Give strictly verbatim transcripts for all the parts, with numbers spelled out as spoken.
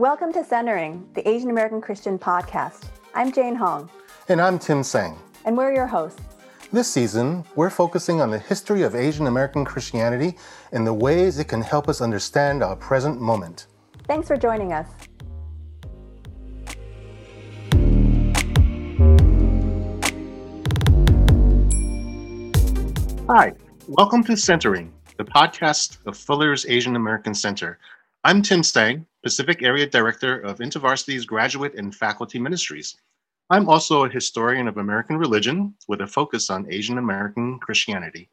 Welcome to Centering, the Asian American Christian podcast. I'm Jane Hong. And I'm Tim Sang. And we're your hosts. This season, we're focusing on the history of Asian American Christianity and the ways it can help us understand our present moment. Thanks for joining us. Hi, welcome to Centering, the podcast of Fuller's Asian American Center. I'm Tim Stang, Pacific Area Director of InterVarsity's Graduate and Faculty Ministries. I'm also a historian of American religion with a focus on Asian American Christianity.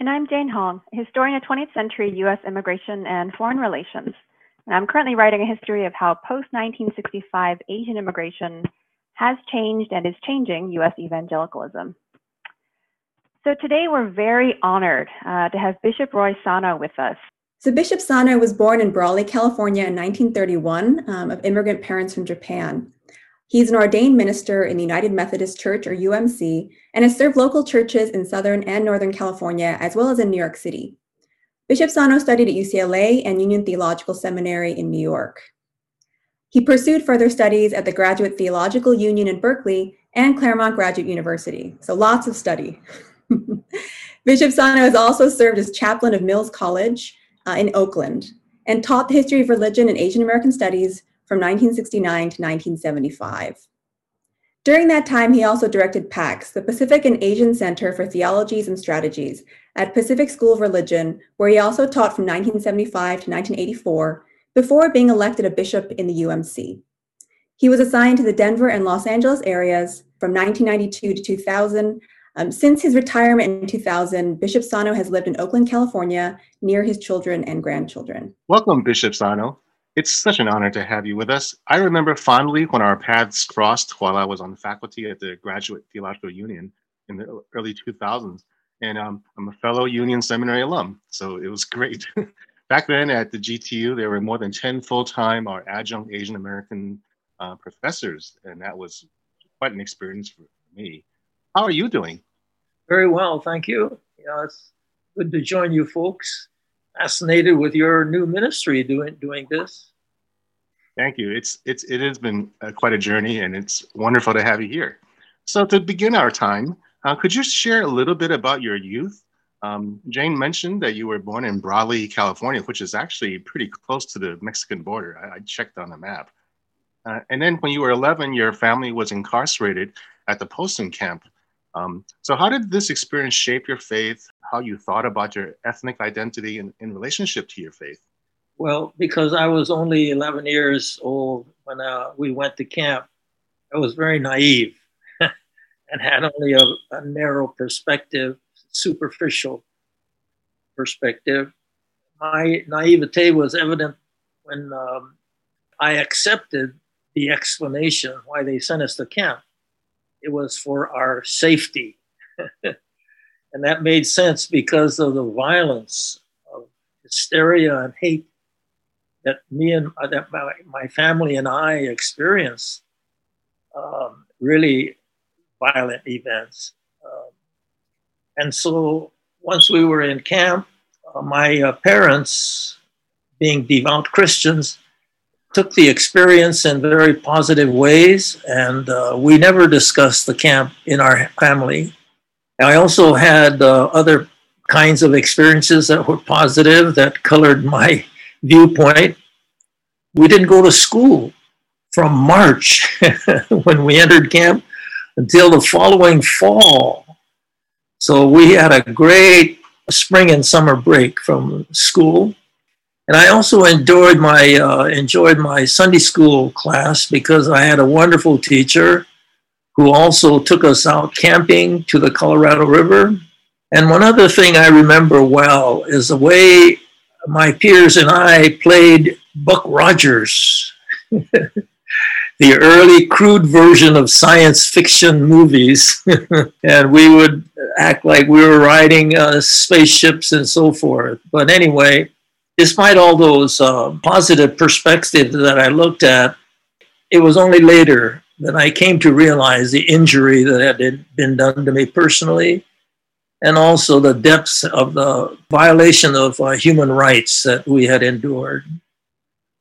And I'm Jane Hong, a historian of twentieth century U S immigration and foreign relations. And I'm currently writing a history of how post nineteen sixty-five Asian immigration has changed and is changing U S evangelicalism. So today we're very honored uh, to have Bishop Roy Sano with us. So Bishop Sano was born in Brawley, California in nineteen thirty-one um, of immigrant parents from Japan. He's an ordained minister in the United Methodist Church, or U M C, and has served local churches in Southern and Northern California, as well as in New York City. Bishop Sano studied at U C L A and Union Theological Seminary in New York. He pursued further studies at the Graduate Theological Union in Berkeley and Claremont Graduate University, so lots of study. Bishop Sano has also served as chaplain of Mills College, Uh, in Oakland, and taught the history of religion and Asian American studies from nineteen sixty-nine to nineteen seventy-five. During that time, he also directed PACS, the Pacific and Asian Center for Theologies and Strategies at Pacific School of Religion, where he also taught from nineteen seventy-five to nineteen eighty-four, before being elected a bishop in the U M C. He was assigned to the Denver and Los Angeles areas from nineteen ninety-two to two thousand, Um, since his retirement in two thousand, Bishop Sano has lived in Oakland, California, near his children and grandchildren. Welcome, Bishop Sano. It's such an honor to have you with us. I remember fondly when our paths crossed while I was on faculty at the Graduate Theological Union in the early two thousands, and um, I'm a fellow Union Seminary alum, so it was great. Back then at the G T U, there were more than ten full-time or adjunct Asian American uh, professors, and that was quite an experience for me. How are you doing? Very well, thank you. You know, it's good to join you folks. Fascinated with your new ministry doing doing this. Thank you. It's it's it has been uh, quite a journey, and it's wonderful to have you here. So to begin our time, uh, could you share a little bit about your youth? Um, Jane mentioned that you were born in Brawley, California, which is actually pretty close to the Mexican border. I, I checked on the map. Uh, and then when you were eleven, your family was incarcerated at the Poston Camp. Um, so how did this experience shape your faith, how you thought about your ethnic identity in, in relationship to your faith? Well, because I was only eleven years old when uh, we went to camp, I was very naive and had only a, a narrow perspective, superficial perspective. My naivete was evident when um, I accepted the explanation why they sent us to camp. It was for our safety. And that made sense because of the violence of hysteria and hate that me and uh, that my, my family and I experienced, um, really violent events. Um, and so once we were in camp, uh, my uh, parents, being devout Christians, took the experience in very positive ways, and uh, we never discussed the camp in our family. I also had uh, other kinds of experiences that were positive that colored my viewpoint. We didn't go to school from March when we entered camp until the following fall. So we had a great spring and summer break from school. And I also enjoyed my uh, enjoyed my Sunday school class because I had a wonderful teacher who also took us out camping to the Colorado River. And one other thing I remember well is the way my peers and I played Buck Rogers, the early crude version of science fiction movies. And we would act like we were riding uh, spaceships and so forth. But anyway, despite all those uh, positive perspectives that I looked at, it was only later that I came to realize the injury that had been done to me personally, and also the depths of the violation of uh, human rights that we had endured.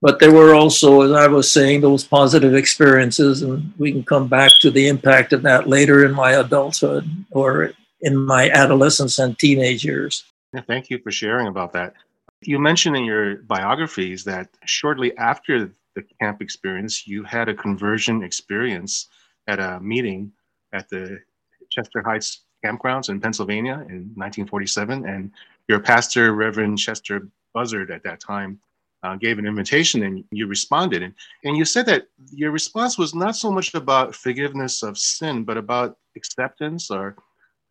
But there were also, as I was saying, those positive experiences, and we can come back to the impact of that later in my adulthood or in my adolescence and teenage years. Yeah, thank you for sharing about that. You mentioned in your biographies that shortly after the camp experience, you had a conversion experience at a meeting at the Chester Heights campgrounds in Pennsylvania in nineteen forty-seven, and your pastor, Reverend Chester Buzzard, at that time, Uh, gave an invitation, and you responded. And, and you said that your response was not so much about forgiveness of sin, but about acceptance. Or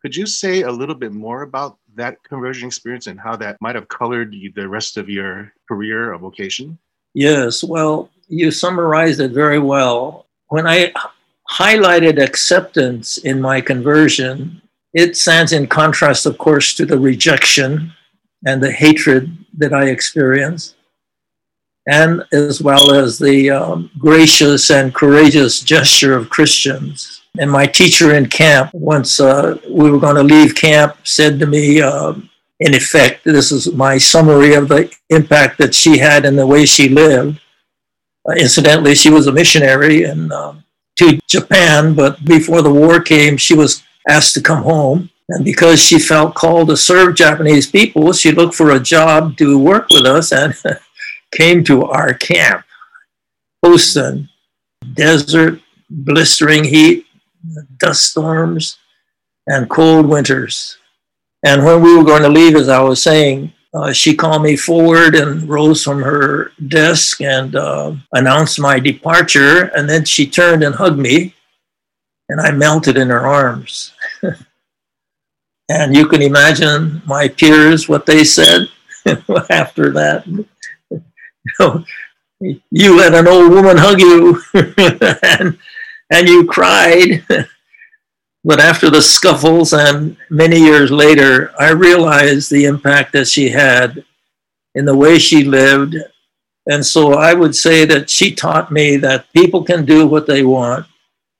could you say a little bit more about that conversion experience and how that might have colored the rest of your career or vocation? Yes, well, you summarized it very well. When I highlighted acceptance in my conversion, it stands in contrast, of course, to the rejection and the hatred that I experienced, and as well as the um, gracious and courageous gesture of Christians. And my teacher in camp, once uh, we were going to leave camp, said to me, uh, in effect, this is my summary of the impact that she had and the way she lived. Uh, incidentally, she was a missionary and, uh, to Japan, but before the war came, she was asked to come home. And because she felt called to serve Japanese people, she looked for a job to work with us and came to our camp, Poston, desert, blistering heat, dust storms, and cold winters. And when we were going to leave, as I was saying, uh, she called me forward and rose from her desk and uh, announced my departure. And then she turned and hugged me, and I melted in her arms. And you can imagine my peers, what they said after that. You let an old woman hug you, and, and you cried. But after the scuffles and many years later, I realized the impact that she had in the way she lived. And so I would say that she taught me that people can do what they want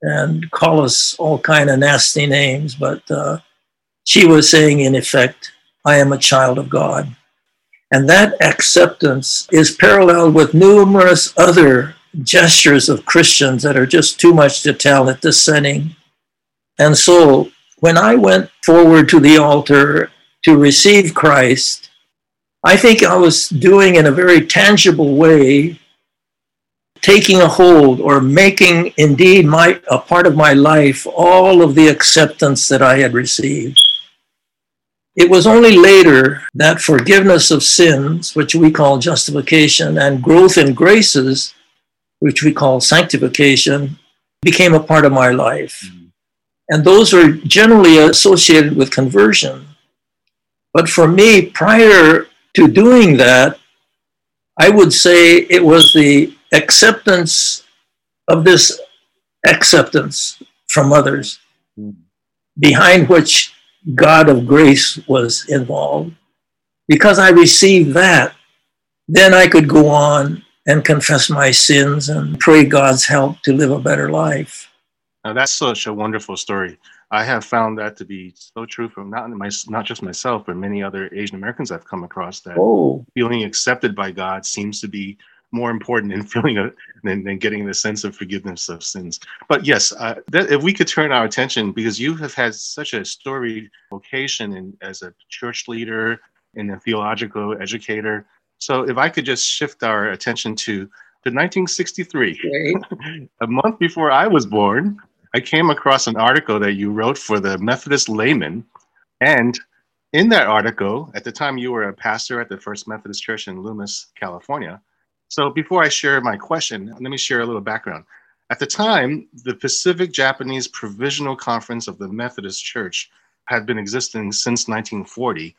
and call us all kind of nasty names. But uh, she was saying, in effect, I am a child of God. And that acceptance is paralleled with numerous other gestures of Christians that are just too much to tell at this setting. And so when I went forward to the altar to receive Christ, I think I was doing in a very tangible way, taking a hold or making indeed my, a part of my life, all of the acceptance that I had received. It was only later that forgiveness of sins, which we call justification, and growth in graces, which we call sanctification, became a part of my life. Mm-hmm. And those are generally associated with conversion. But for me, prior to doing that, I would say it was the acceptance of this acceptance from others, mm-hmm. behind which God of grace was involved. Because I received that, then I could go on and confess my sins and pray God's help to live a better life. Now that's such a wonderful story. I have found that to be so true from not my, not just myself, but many other Asian Americans I've come across, that oh. feeling accepted by God seems to be more important in feeling a, than, than getting the sense of forgiveness of sins. But yes, uh, that, if we could turn our attention, because you have had such a storied vocation in, as a church leader and a theological educator. So if I could just shift our attention to, to nineteen sixty-three, okay. A month before I was born, I came across an article that you wrote for the Methodist Layman. And in that article, at the time you were a pastor at the First Methodist Church in Loomis, California. So before I share my question, let me share a little background. At the time, the Pacific Japanese Provisional Conference of the Methodist Church had been existing since nineteen forty,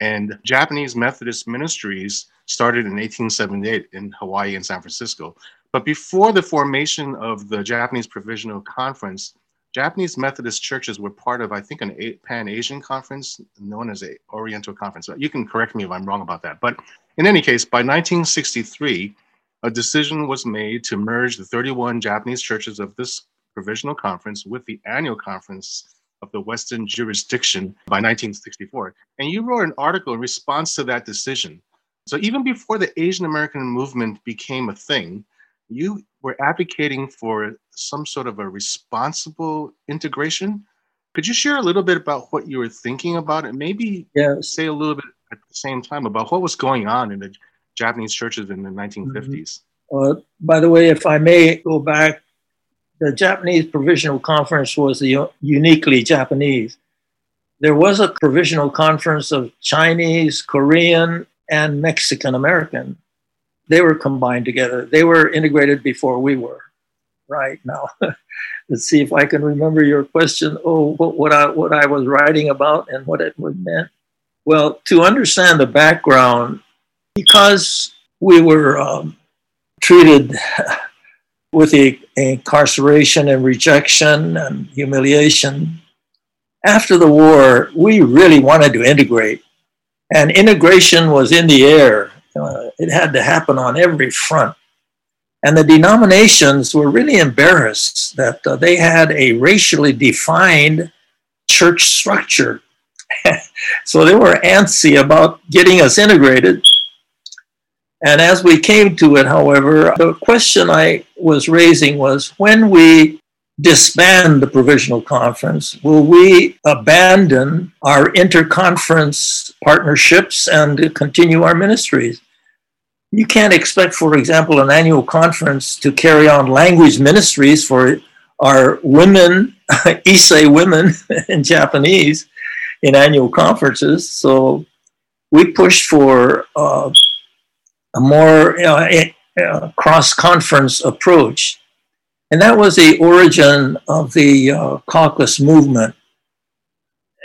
and Japanese Methodist ministries started in eighteen seventy-eight in Hawaii and San Francisco. But before the formation of the Japanese Provisional Conference, Japanese Methodist churches were part of, I think, an Pan-Asian conference known as a Oriental Conference. You can correct me if I'm wrong about that. But in any case, by nineteen sixty-three, a decision was made to merge the thirty-one Japanese churches of this provisional conference with the annual conference of the Western jurisdiction by nineteen sixty-four. And you wrote an article in response to that decision. So even before the Asian American movement became a thing, you were advocating for some sort of a responsible integration. Could you share a little bit about what you were thinking about and maybe yes. say a little bit at the same time about what was going on in the Japanese churches in the nineteen fifties? Mm-hmm. Uh, by the way, if I may go back, the Japanese Provisional Conference was the uniquely Japanese. There was a provisional conference of Chinese, Korean, and Mexican American. They were combined together. They were integrated before we were. Right now, let's see if I can remember your question. Oh, what, what I what I was writing about and what it would mean. Well, to understand the background, because we were um, treated with the incarceration and rejection and humiliation. After the war, we really wanted to integrate, and integration was in the air. Uh, it had to happen on every front. And the denominations were really embarrassed that uh, they had a racially defined church structure. So they were antsy about getting us integrated. And as we came to it, however, the question I was raising was, when we disband the Provisional Conference, will we abandon our interconference partnerships and continue our ministries? You can't expect, for example, an annual conference to carry on language ministries for our women, Issei women in Japanese, in annual conferences. So we pushed for uh, a more uh, uh, cross-conference approach. And that was the origin of the uh, caucus movement.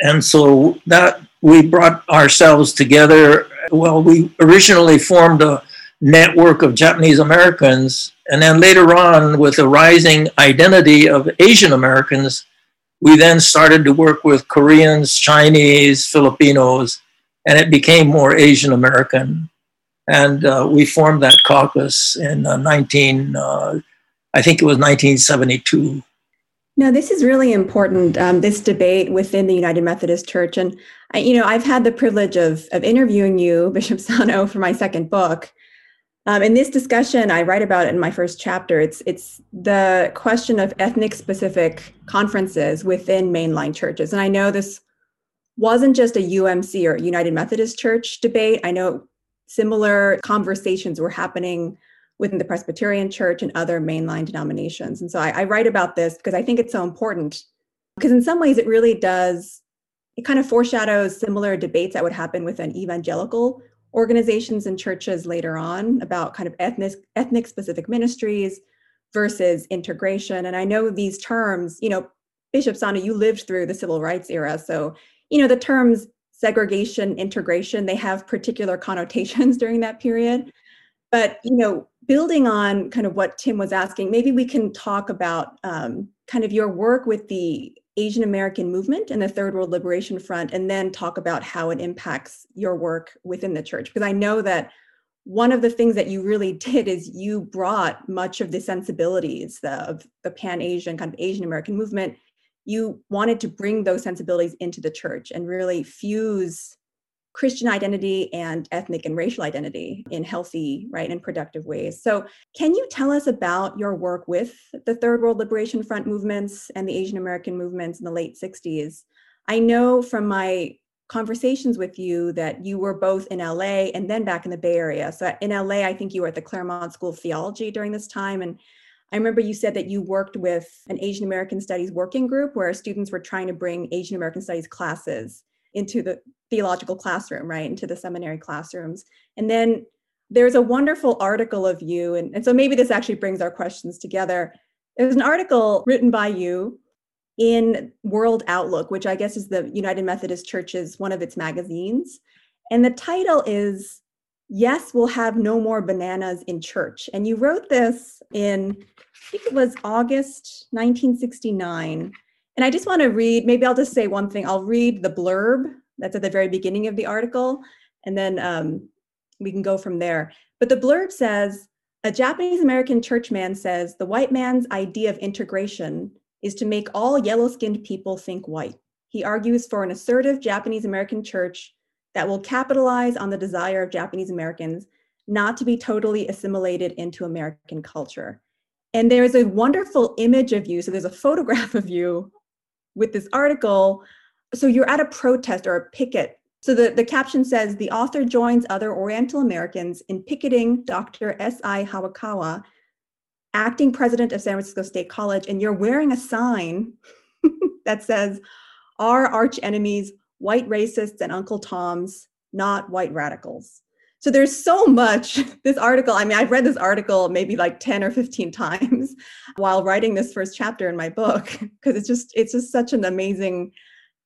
And so that we brought ourselves together. Well, we originally formed a network of Japanese Americans, and then later on, with the rising identity of Asian Americans, we then started to work with Koreans, Chinese, Filipinos, and it became more Asian American. And uh, we formed that caucus in uh, nineteen, uh, I think it was nineteen seventy-two. No, this is really important, um, this debate within the United Methodist Church. And, I, you know, I've had the privilege of, of interviewing you, Bishop Sano, for my second book. Um, in this discussion, I write about it in my first chapter. It's it's the question of ethnic-specific conferences within mainline churches. And I know this wasn't just a U M C or United Methodist Church debate. I know similar conversations were happening within the Presbyterian Church and other mainline denominations. And so I, I write about this because I think it's so important, because in some ways it really does, it kind of foreshadows similar debates that would happen within evangelical organizations and churches later on about kind of ethnic, ethnic specific ministries versus integration. And I know these terms, you know, Bishop Sano, you lived through the civil rights era. So, you know, the terms segregation, integration, they have particular connotations during that period. But, you know, building on kind of what Tim was asking, maybe we can talk about um, kind of your work with the Asian American movement and the Third World Liberation Front, and then talk about how it impacts your work within the church. Because I know that one of the things that you really did is you brought much of the sensibilities of the Pan-Asian kind of Asian American movement. You wanted to bring those sensibilities into the church and really fuse Christian identity and ethnic and racial identity in healthy, right, and productive ways. So can you tell us about your work with the Third World Liberation Front movements and the Asian American movements in the late sixties? I know from my conversations with you that you were both in L A and then back in the Bay Area. So in L A, I think you were at the Claremont School of Theology during this time. And I remember you said that you worked with an Asian American Studies working group where students were trying to bring Asian American Studies classes into the theological classroom, right, into the seminary classrooms. And then there's a wonderful article of you, and, and so maybe this actually brings our questions together. There's an article written by you in World Outlook, which I guess is the United Methodist Church's, one of its magazines. And the title is, "Yes, We'll Have No More Bananas in Church." And you wrote this in, I think it was August nineteen sixty-nine. And I just want to read, maybe I'll just say one thing. I'll read the blurb that's at the very beginning of the article, and then um, we can go from there. But the blurb says, "A Japanese American churchman says the white man's idea of integration is to make all yellow-skinned people think white. He argues for an assertive Japanese American church that will capitalize on the desire of Japanese Americans not to be totally assimilated into American culture. And there is a wonderful image of you. So there's a photograph of you with this article. So you're at a protest or a picket. So the, the caption says, the author joins other Oriental Americans in picketing Doctor S I Hawakawa, acting president of San Francisco State College, and you're wearing a sign that says, our arch enemies, white racists and Uncle Toms, not white radicals. So there's so much, this article, I mean, I've read this article maybe like ten or fifteen times while writing this first chapter in my book, because it's just, it's just such an amazing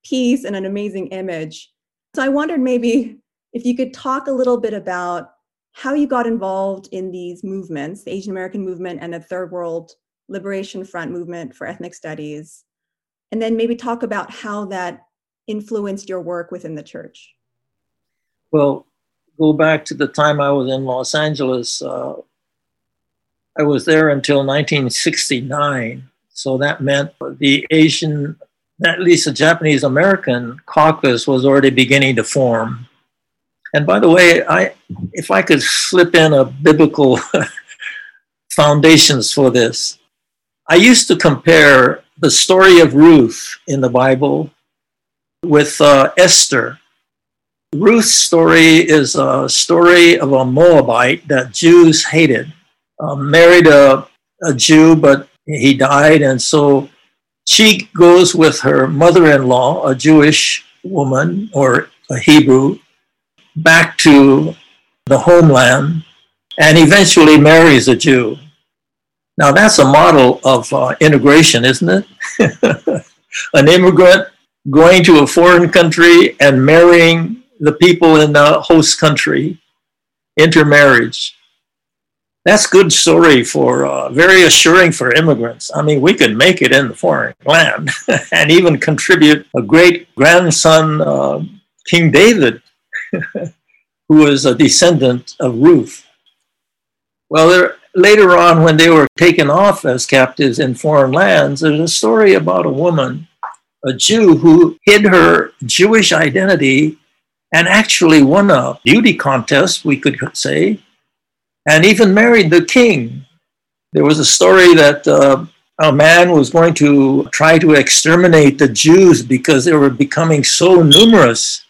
piece and an amazing image. So I wondered maybe if you could talk a little bit about how you got involved in these movements, the Asian American movement and the Third World Liberation Front movement for ethnic studies, and then maybe talk about how that influenced your work within the church. Well, go back to the time I was in Los Angeles. Uh, I was there until nineteen sixty-nine. So that meant the Asian, at least the Japanese American caucus was already beginning to form. And by the way, I, if I could slip in a biblical foundations for this, I used to compare the story of Ruth in the Bible with uh, Esther. Ruth's story is a story of a Moabite that Jews hated, uh, married a, a Jew, but he died. And so she goes with her mother-in-law, a Jewish woman or a Hebrew, back to the homeland and eventually marries a Jew. Now that's a model of uh, integration, isn't it? An immigrant going to a foreign country and marrying the people in the host country, intermarriage. That's good story for, uh, very assuring for immigrants. I mean, we can make it in the foreign land and even contribute a great grandson, uh, King David, who is a descendant of Ruth. Well, there, later on, when they were taken off as captives in foreign lands, there's a story about a woman, a Jew, who hid her Jewish identity and actually won a beauty contest, we could say, and even married the king. There was a story that uh, a man was going to try to exterminate the Jews because they were becoming so numerous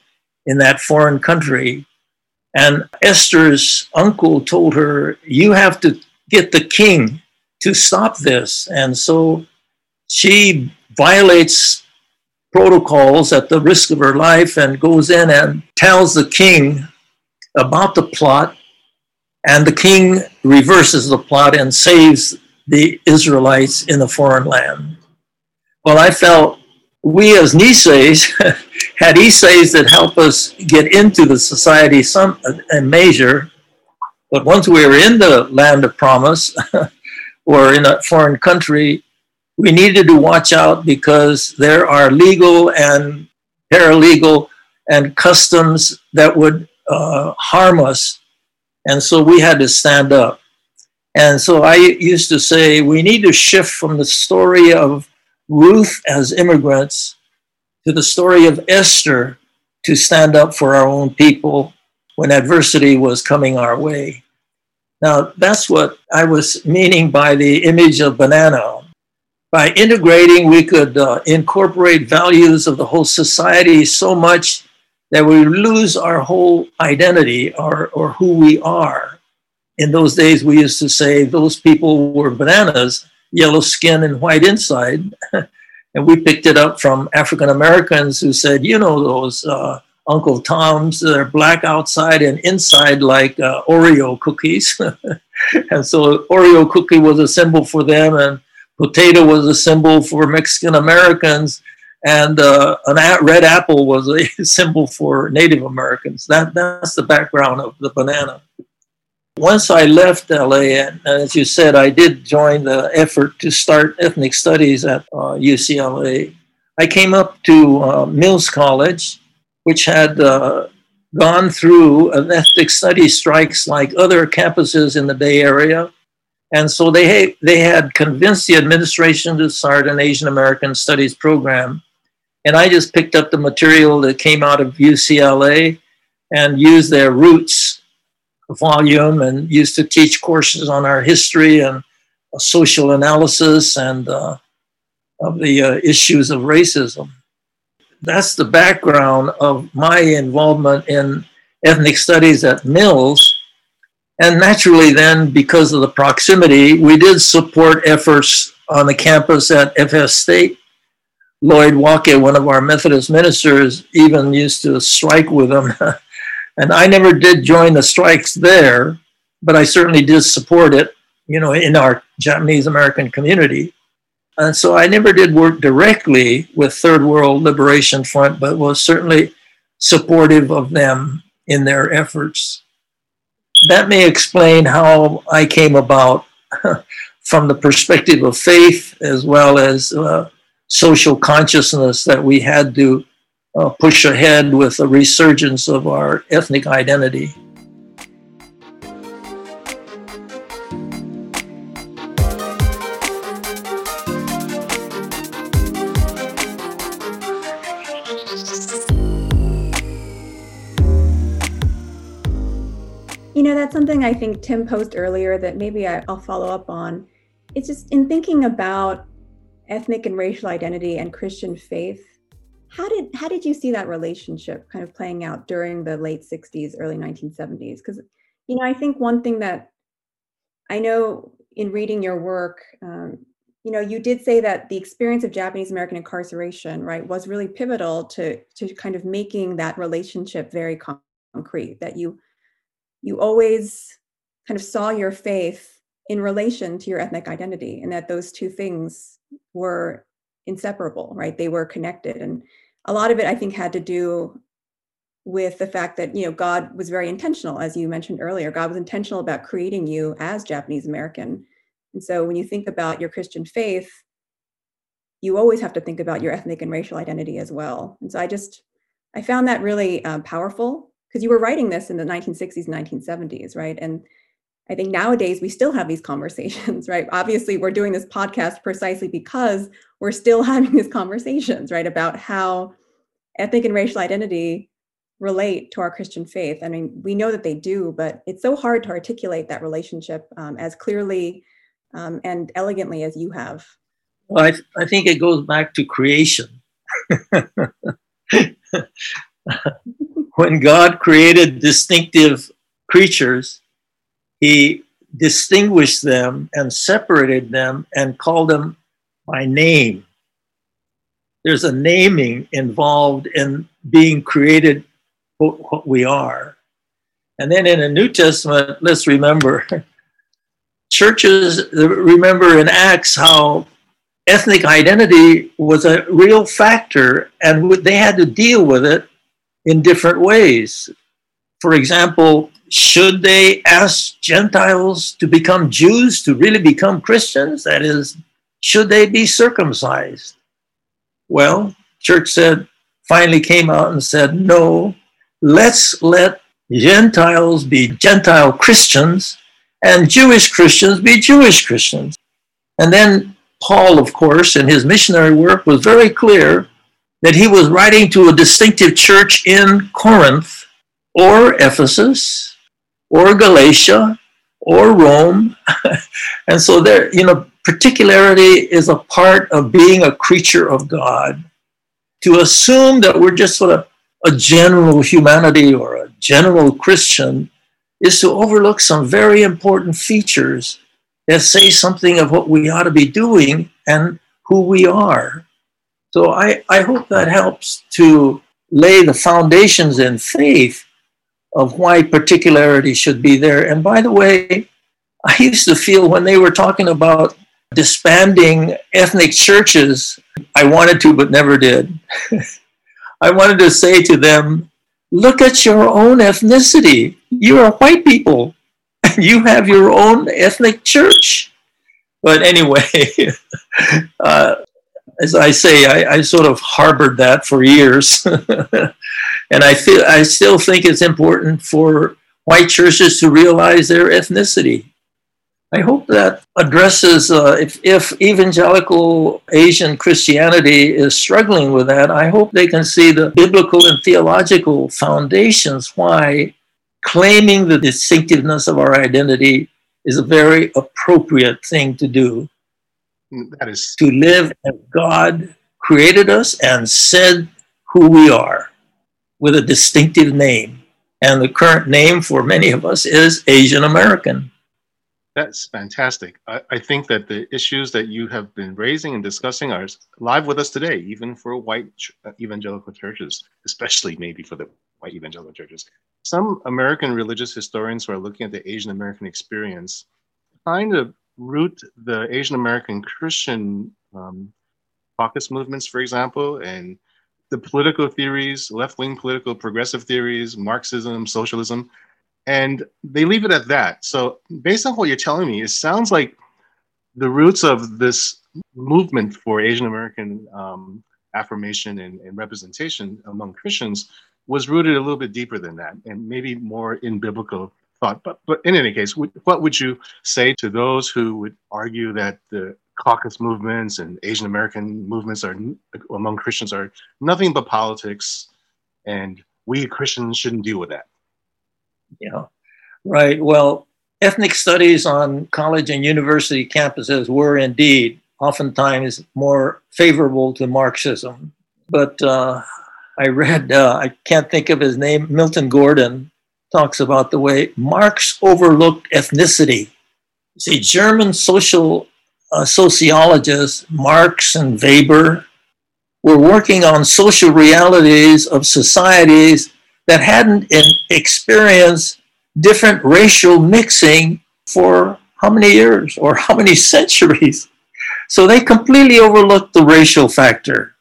in that foreign country. And Esther's uncle told her, you have to get the king to stop this. And so she violates protocols at the risk of her life and goes in and tells the king about the plot. And the king reverses the plot and saves the Israelites in the foreign land. Well, I felt we as Niseis had Iseis that help us get into the society some a measure, but once we were in the land of promise or in a foreign country, we needed to watch out because there are legal and paralegal and customs that would uh, harm us. And so we had to stand up. And so I used to say, we need to shift from the story of Ruth as immigrants to the story of Esther to stand up for our own people when adversity was coming our way. Now, that's what I was meaning by the image of banana. By integrating, we could uh, incorporate values of the whole society so much that we lose our whole identity or, or who we are. In those days, we used to say those people were bananas, yellow skin and white inside. And we picked it up from African Americans who said, you know, those uh, Uncle Toms, they're black outside and inside like uh, Oreo cookies. And so Oreo cookie was a symbol for them, and potato was a symbol for Mexican Americans, and uh, an a- red apple was a symbol for Native Americans. That, that's the background of the banana. Once I left L A, and as you said, I did join the effort to start ethnic studies at uh, U C L A. I came up to uh, Mills College, which had uh, gone through an ethnic studies strikes like other campuses in the Bay Area. And so they, they had convinced the administration to start an Asian American studies program. And I just picked up the material that came out of U C L A and used their roots volume and used to teach courses on our history and a social analysis and uh, of the uh, issues of racism. That's the background of my involvement in ethnic studies at Mills. And naturally then, because of the proximity, we did support efforts on the campus at F S State. Lloyd Wake, one of our Methodist ministers, even used to strike with them. And I never did join the strikes there, but I certainly did support it, you know, in our Japanese American community. And so I never did work directly with Third World Liberation Front, but was certainly supportive of them in their efforts. That may explain how I came about from the perspective of faith as well as uh, social consciousness that we had to uh, push ahead with the resurgence of our ethnic identity. You know, that's something I think Tim posed earlier that maybe I'll follow up on. It's just in thinking about ethnic and racial identity and Christian faith, how did how did you see that relationship kind of playing out during the late sixties, early nineteen seventies? Because, you know, I think one thing that I know in reading your work, um, you know, you did say that the experience of Japanese American incarceration, right, was really pivotal to to kind of making that relationship very concrete, that you you always kind of saw your faith in relation to your ethnic identity, and that those two things were inseparable, right? They were connected. And a lot of it, I think, had to do with the fact that, you know, God was very intentional, as you mentioned earlier. God was intentional about creating you as Japanese American. And so when you think about your Christian faith, you always have to think about your ethnic and racial identity as well. And so I just, I found that really uh, powerful. Because you were writing this in the nineteen sixties, nineteen seventies, right? And I think nowadays we still have these conversations, right? Obviously, we're doing this podcast precisely because we're still having these conversations, right? About how ethnic and racial identity relate to our Christian faith. I mean, we know that they do, but it's so hard to articulate that relationship um, as clearly um, and elegantly as you have. Well, I, th- I think it goes back to creation. When God created distinctive creatures, he distinguished them and separated them and called them by name. There's a naming involved in being created what we are. And then in the New Testament, let's remember, churches, remember in Acts how ethnic identity was a real factor and they had to deal with it in different ways. For example, should they ask Gentiles to become Jews to really become Christians? That is, should they be circumcised? Well, church said, finally came out and said, no, let's let Gentiles be Gentile Christians and Jewish Christians be Jewish Christians. And then Paul, of course, in his missionary work was very clear that he was writing to a distinctive church in Corinth or Ephesus or Galatia or Rome. And so there, you know, particularity is a part of being a creature of God. To assume that we're just sort of a general humanity or a general Christian is to overlook some very important features that say something of what we ought to be doing and who we are. So I, I hope that helps to lay the foundations in faith of why particularity should be there. And by the way, I used to feel when they were talking about disbanding ethnic churches, I wanted to but never did. I wanted to say to them, look at your own ethnicity. You are white people. You have your own ethnic church. But anyway, uh, as I say, I, I sort of harbored that for years. And I feel, I still think it's important for white churches to realize their ethnicity. I hope that addresses, uh, if, if evangelical Asian Christianity is struggling with that, I hope they can see the biblical and theological foundations why claiming the distinctiveness of our identity is a very appropriate thing to do. That is to live as God created us and said who we are with a distinctive name. And the current name for many of us is Asian American. That's fantastic. I, I think that the issues that you have been raising and discussing are live with us today, even for white ch- evangelical churches, especially maybe for the white evangelical churches. Some American religious historians who are looking at the Asian American experience kind of root the Asian American Christian um, PACS movements, for example, and the political theories, left-wing political progressive theories, Marxism, socialism, and they leave it at that. So based on what you're telling me, it sounds like the roots of this movement for Asian American um, affirmation and, and representation among Christians was rooted a little bit deeper than that, and maybe more in biblical thought. But, but in any case, w- what would you say to those who would argue that the PACS movements and Asian American movements are among Christians are nothing but politics, and we Christians shouldn't deal with that? Yeah, right. Well, ethnic studies on college and university campuses were indeed oftentimes more favorable to Marxism. But uh, I read, uh, I can't think of his name, Milton Gordon talks about the way Marx overlooked ethnicity. See, German social uh, sociologists, Marx and Weber, were working on social realities of societies that hadn't experienced different racial mixing for how many years or how many centuries. So they completely overlooked the racial factor,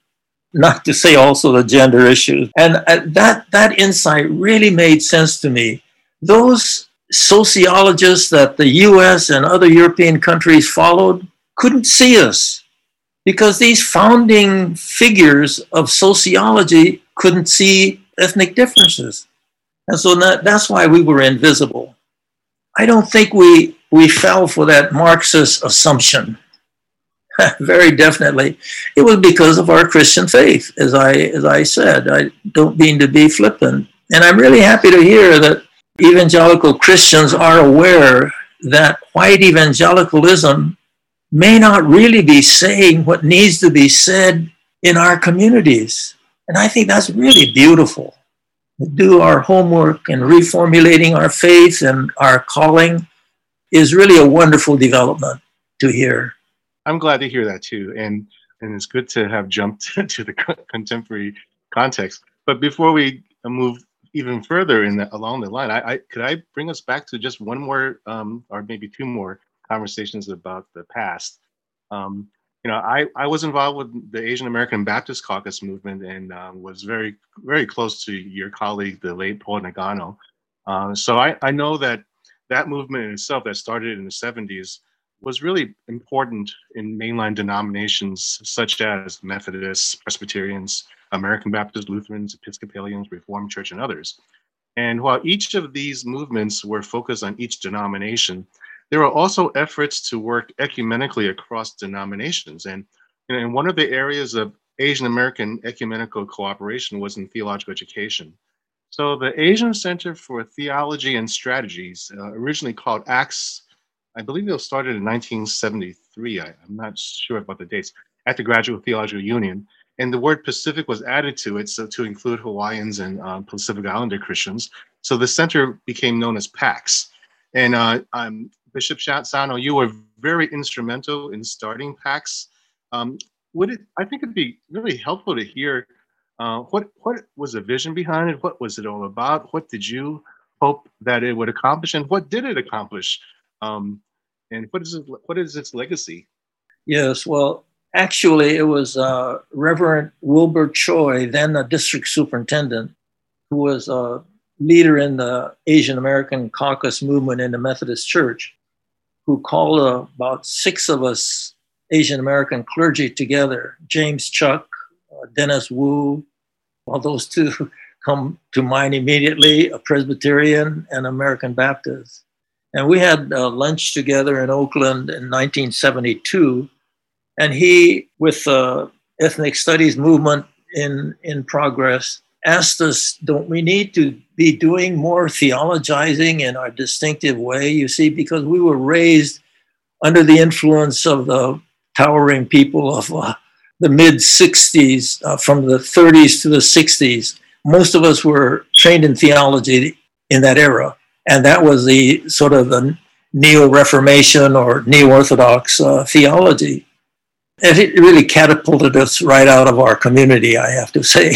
not to say also the gender issues. And that, that insight really made sense to me. Those sociologists that the U S and other European countries followed couldn't see us because these founding figures of sociology couldn't see ethnic differences. And so that, that's why we were invisible. I don't think we we fell for that Marxist assumption. Very definitely. It was because of our Christian faith, as I as I said. I don't mean to be flippant. And I'm really happy to hear that evangelical Christians are aware that white evangelicalism may not really be saying what needs to be said in our communities. And I think that's really beautiful. To do our homework and reformulating our faith and our calling is really a wonderful development to hear. I'm glad to hear that too. And and it's good to have jumped to the contemporary context. But before we move even further in the, along the line, I, I could I bring us back to just one more um, or maybe two more conversations about the past. Um, You know, I, I was involved with the Asian American Baptist Caucus movement and um, was very, very close to your colleague, the late Paul Nagano. Uh, so I, I know that that movement in itself that started in the seventies was really important in mainline denominations such as Methodists, Presbyterians, American Baptists, Lutherans, Episcopalians, Reformed Church, and others. And while each of these movements were focused on each denomination, there are also efforts to work ecumenically across denominations. And, and one of the areas of Asian American ecumenical cooperation was in theological education. So the Asian Center for Theology and Strategies, uh, originally called A C S, I believe it started in nineteen seventy-three. I, I'm not sure about the dates, at the Graduate Theological Union. And the word Pacific was added to it so to include Hawaiians and uh, Pacific Islander Christians. So the center became known as PACS. And uh, um, Bishop Sano, you were very instrumental in starting PACS. Um, would it? I think it'd be really helpful to hear uh, what what was the vision behind it? What was it all about? What did you hope that it would accomplish, and what did it accomplish? Um, and what is it, what is its legacy? Yes. Well, actually, it was uh, Reverend Wilbur Choi, then a district superintendent, who was a leader in the Asian American Caucus movement in the Methodist Church, who called uh, about six of us Asian American clergy together, James Chuck, uh, Dennis Wu, well, those two come to mind immediately, a Presbyterian and American Baptist. And we had uh, lunch together in Oakland in nineteen seventy-two. And he, with the ethnic studies movement in, in progress, asked us, don't we need to be doing more theologizing in our distinctive way, you see, because we were raised under the influence of the towering people of uh, the mid-sixties, uh, from the thirties to the sixties. Most of us were trained in theology in that era, and that was the sort of the neo-Reformation or neo-Orthodox uh, theology. And it really catapulted us right out of our community, I have to say.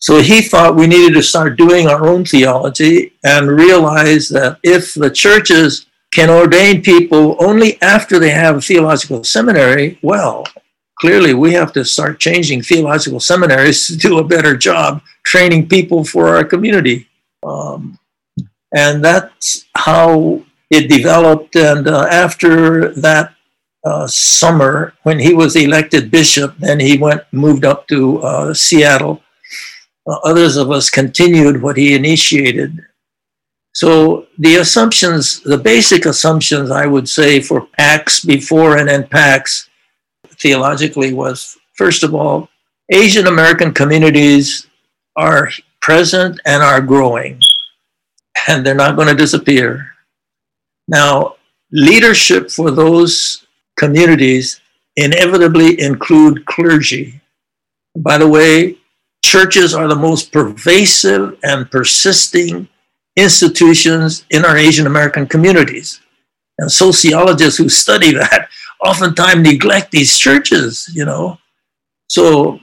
So he thought we needed to start doing our own theology and realize that if the churches can ordain people only after they have a theological seminary, well, clearly we have to start changing theological seminaries to do a better job training people for our community. Um, and that's how it developed. And uh, after that uh, summer, when he was elected bishop, then he went moved up to uh, Seattle. Uh, others of us continued what he initiated. So the assumptions, the basic assumptions, I would say, for PACS before and then PACS theologically was, first of all, Asian American communities are present and are growing, and they're not going to disappear. Now, leadership for those communities inevitably include clergy. By the way, churches are the most pervasive and persisting institutions in our Asian American communities. And sociologists who study that oftentimes neglect these churches, you know. So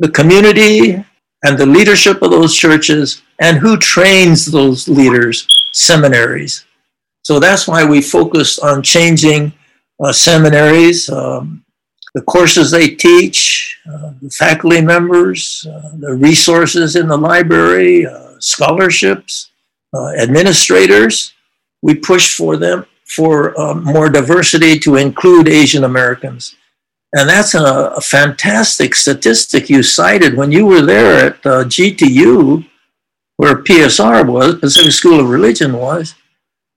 the community and the leadership of those churches and who trains those leaders, seminaries. So that's why we focused on changing uh, seminaries, um, the courses they teach, uh, the faculty members, uh, the resources in the library, uh, scholarships, uh, administrators. We push for them for uh, more diversity to include Asian Americans. And that's a, a fantastic statistic you cited when you were there at uh, G T U, where P S R was, Pacific School of Religion was.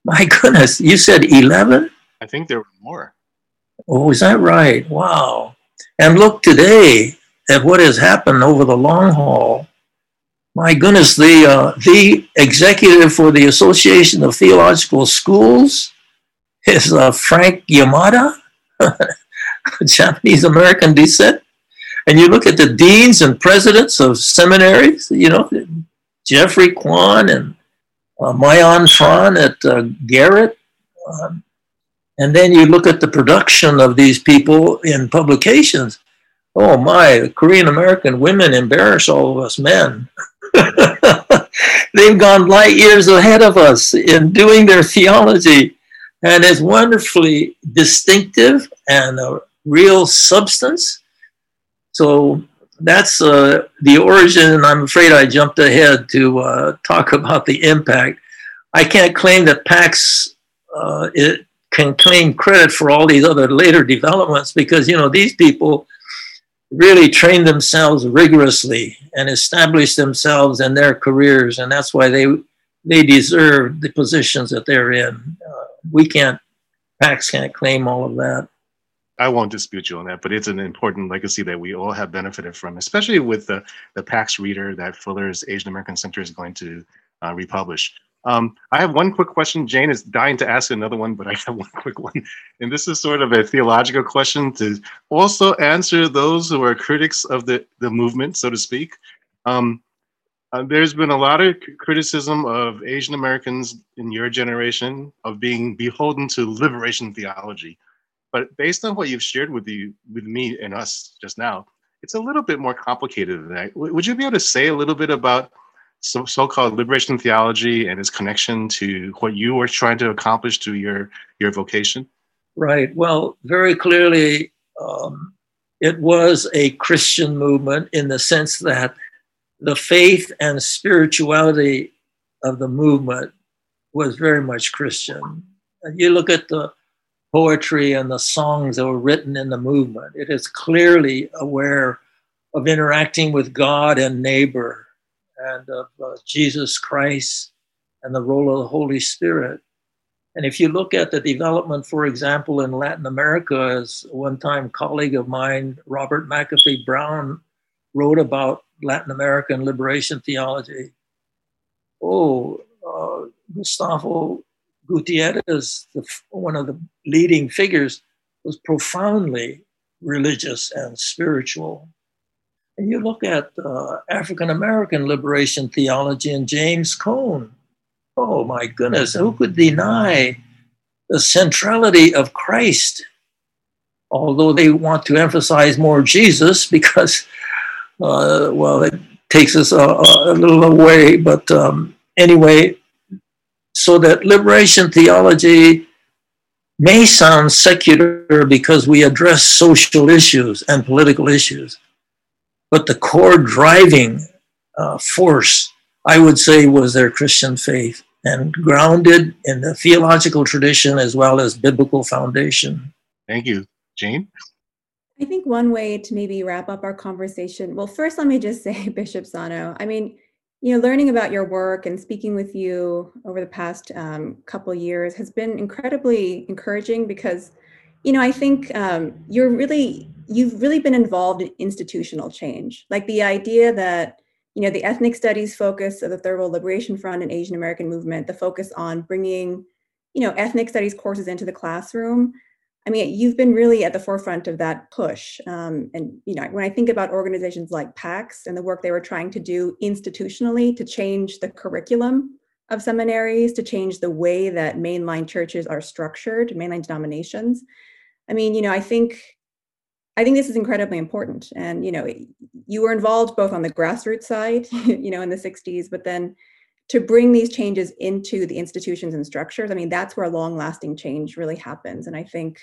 My goodness, you said eleven? I think there were more. Oh, is that right? Wow. And look today at what has happened over the long haul. My goodness, the uh, the executive for the Association of Theological Schools is uh, Frank Yamada, Japanese American descent. And you look at the deans and presidents of seminaries, you know, Jeffrey Kwan and uh, Mayan Tran at uh, Garrett. Uh, And then you look at the production of these people in publications. Oh my, Korean American women embarrass all of us men. They've gone light years ahead of us in doing their theology. And it's wonderfully distinctive and a real substance. So that's uh, the origin. I'm afraid I jumped ahead to uh, talk about the impact. I can't claim that PACS uh, it, can claim credit for all these other later developments because, you know, these people really trained themselves rigorously and established themselves in their careers. And that's why they they deserve the positions that they're in. Uh, we can't, PACS can't claim all of that. I won't dispute you on that, but it's an important legacy that we all have benefited from, especially with the, the PACS reader that Fuller's Asian American Center is going to uh, republish. Um, I have one quick question. Jane is dying to ask another one, but I have one quick one. And this is sort of a theological question to also answer those who are critics of the, the movement, so to speak. Um, uh, there's been a lot of criticism of Asian Americans in your generation of being beholden to liberation theology. But based on what you've shared with you, with me and us just now, it's a little bit more complicated than that. Would you be able to say a little bit about So, so-called liberation theology and its connection to what you were trying to accomplish through your, your vocation? Right. Well, very clearly, um, it was a Christian movement in the sense that the faith and spirituality of the movement was very much Christian. And you look at the poetry and the songs that were written in the movement, it is clearly aware of interacting with God and neighbor, and of uh, Jesus Christ and the role of the Holy Spirit. And if you look at the development, for example, in Latin America, as one time colleague of mine, Robert McAfee Brown, wrote about Latin American liberation theology. Oh, uh, Gustavo Gutierrez, the, one of the leading figures, was profoundly religious and spiritual. And you look at uh, African American liberation theology and James Cone. Oh my goodness, who could deny the centrality of Christ? Although they want to emphasize more Jesus because, uh, well, it takes us a, a little away. But um, anyway, so that liberation theology may sound secular because we address social issues and political issues. But the core driving uh, force, I would say, was their Christian faith, and grounded in the theological tradition as well as biblical foundation. Thank you. Jane? I think one way to maybe wrap up our conversation, well, first, let me just say, Bishop Sano, I mean, you know, learning about your work and speaking with you over the past um, couple years has been incredibly encouraging because, you know, I think um, you're really, you've really been involved in institutional change, like the idea that, you know, the ethnic studies focus of the Third World Liberation Front and Asian American movement, the focus on bringing, you know, ethnic studies courses into the classroom. I mean, you've been really at the forefront of that push. Um, and, you know, when I think about organizations like PACS and the work they were trying to do institutionally to change the curriculum of seminaries, to change the way that mainline churches are structured, mainline denominations. I mean, you know, I think I think this is incredibly important. And, you know, you were involved both on the grassroots side, you know, in the sixties, but then to bring these changes into the institutions and structures, I mean, that's where long lasting change really happens. And I think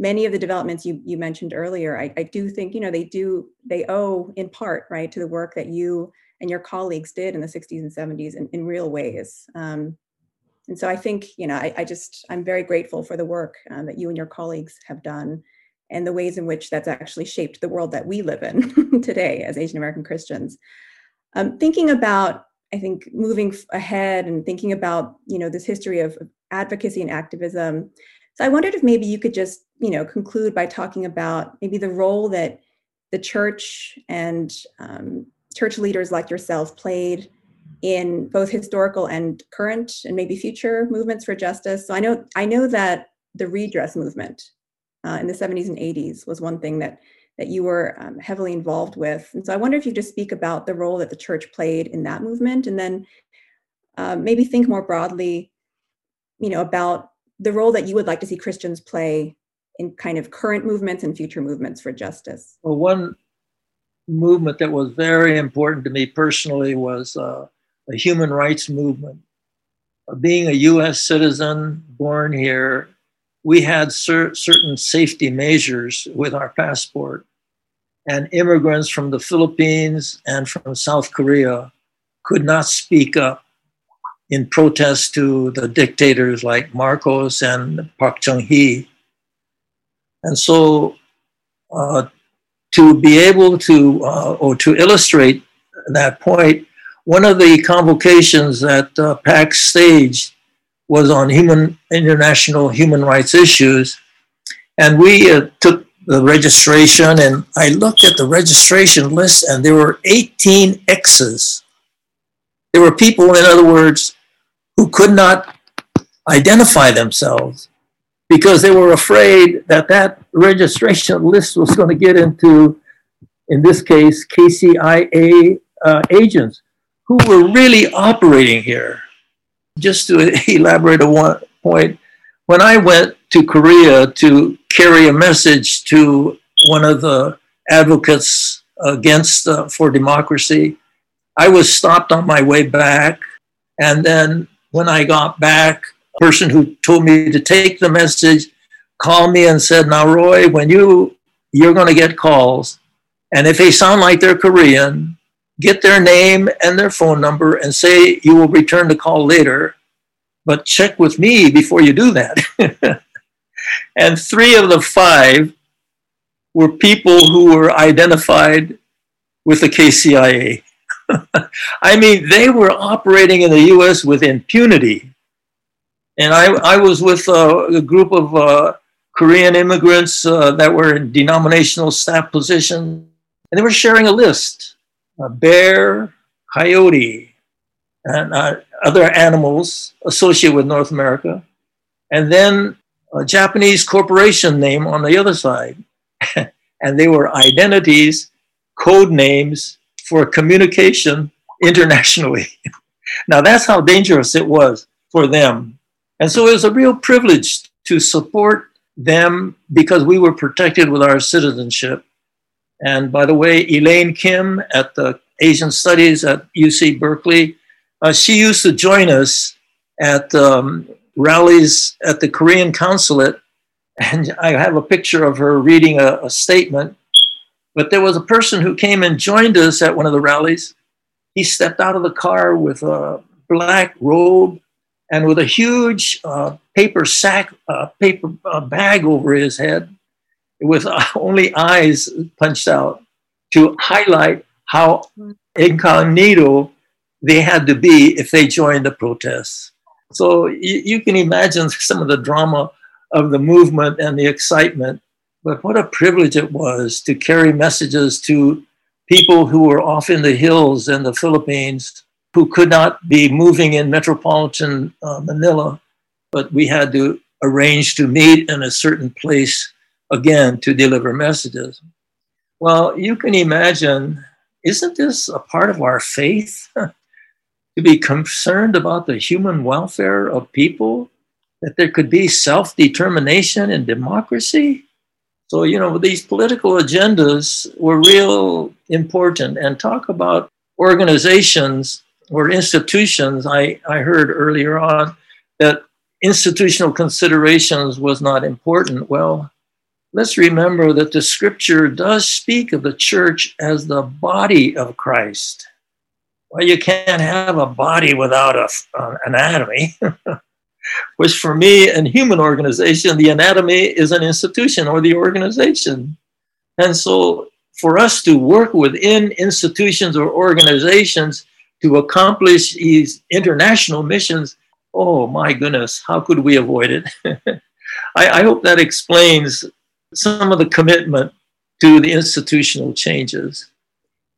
many of the developments you, you mentioned earlier, I, I do think, you know, they do, they owe in part, right, to the work that you and your colleagues did in the sixties and seventies in, in real ways. Um, and so I think, you know, I, I just, I'm very grateful for the work um, that you and your colleagues have done, and the ways in which that's actually shaped the world that we live in today as Asian American Christians. Um, thinking about, I think, moving ahead and thinking about, you know, this history of advocacy and activism. So I wondered if maybe you could just, you know, conclude by talking about maybe the role that the church and um, church leaders like yourself played in both historical and current and maybe future movements for justice. So I know, I know that the redress movement Uh, in the seventies and eighties was one thing that that you were um, heavily involved with. And so I wonder if you just speak about the role that the church played in that movement, and then uh, maybe think more broadly, you know, about the role that you would like to see Christians play in kind of current movements and future movements for justice. Well, one movement that was very important to me personally was uh, the human rights movement. Uh, being a U S citizen born here, we had cer- certain safety measures with our passport, and immigrants from the Philippines and from South Korea could not speak up in protest to the dictators like Marcos and Park Chung-hee. And so uh, to be able to, uh, or to illustrate that point, one of the convocations that uh, PACS staged was on human international human rights issues. And we uh, took the registration, and I looked at the registration list, and there were eighteen X's. There were people, in other words, who could not identify themselves because they were afraid that that registration list was going to get into, in this case, K C I A uh, agents who were really operating here. Just to elaborate on one point, when I went to Korea to carry a message to one of the advocates against uh, for democracy, I was stopped on my way back. And then when I got back, a person who told me to take the message called me and said, now, Roy, when you, you're going to get calls, and if they sound like they're Korean, get their name and their phone number and say you will return the call later, but check with me before you do that. And three of the five were people who were identified with the K C I A. I mean, they were operating in the U S with impunity. And I, I was with uh, a group of uh, Korean immigrants uh, that were in denominational staff positions, and they were sharing a list: a bear, coyote, and uh, other animals associated with North America, and then a Japanese corporation name on the other side. And they were identities, code names for communication internationally. Now, that's how dangerous it was for them. And so it was a real privilege to support them because we were protected with our citizenship. And by the way, Elaine Kim at the Asian Studies at U C Berkeley, uh, she used to join us at um, rallies at the Korean consulate. And I have a picture of her reading a, a statement. But there was a person who came and joined us at one of the rallies. He stepped out of the car with a black robe and with a huge uh, paper sack, uh, paper uh, bag over his head, with uh, only eyes punched out, to highlight how incognito they had to be if they joined the protests. So you, you can imagine some of the drama of the movement and the excitement, but what a privilege it was to carry messages to people who were off in the hills in the Philippines, who could not be moving in metropolitan uh, Manila, but we had to arrange to meet in a certain place again to deliver messages. Well, you can imagine, isn't this a part of our faith? To be concerned about the human welfare of people, that there could be self-determination and democracy. So, you know, these political agendas were real important. And talk about organizations or institutions. I, I heard earlier on that institutional considerations was not important. Well, let's remember that the scripture does speak of the church as the body of Christ. Well, you can't have a body without a, uh, anatomy. Which for me, in human organization, the anatomy is an institution or the organization. And so for us to work within institutions or organizations to accomplish these international missions, oh my goodness, how could we avoid it? I, I hope that explains some of the commitment to the institutional changes.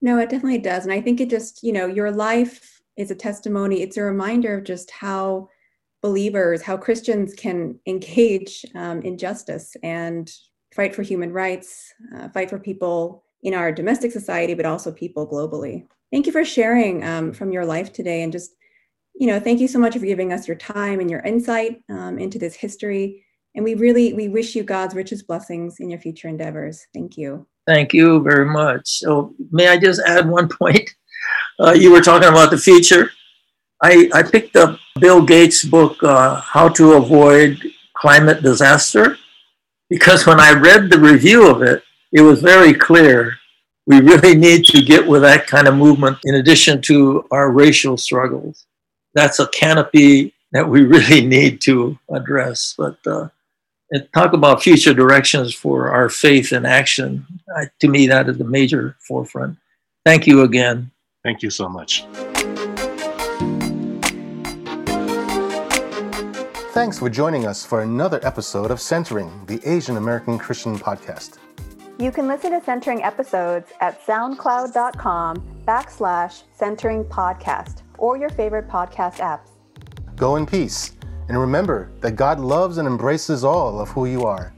No, it definitely does. And I think it just, you know, your life is a testimony. It's a reminder of just how believers, how Christians can engage um, in justice and fight for human rights, uh, fight for people in our domestic society, but also people globally. Thank you for sharing um, from your life today. And just, you know, thank you so much for giving us your time and your insight um, into this history. And we really, we wish you God's richest blessings in your future endeavors. Thank you. Thank you very much. So may I just add one point? Uh, you were talking about the future. I, I picked up Bill Gates' book, uh, How to Avoid Climate Disaster, because when I read the review of it, it was very clear. We really need to get with that kind of movement in addition to our racial struggles. That's a canopy that we really need to address. But uh, talk about future directions for our faith and action. I, to me, that is the major forefront. Thank you again. Thank you so much. Thanks for joining us for another episode of Centering, the Asian American Christian Podcast. You can listen to Centering episodes at soundcloud.com backslash Centering Podcast or your favorite podcast apps. Go in peace, and remember that God loves and embraces all of who you are.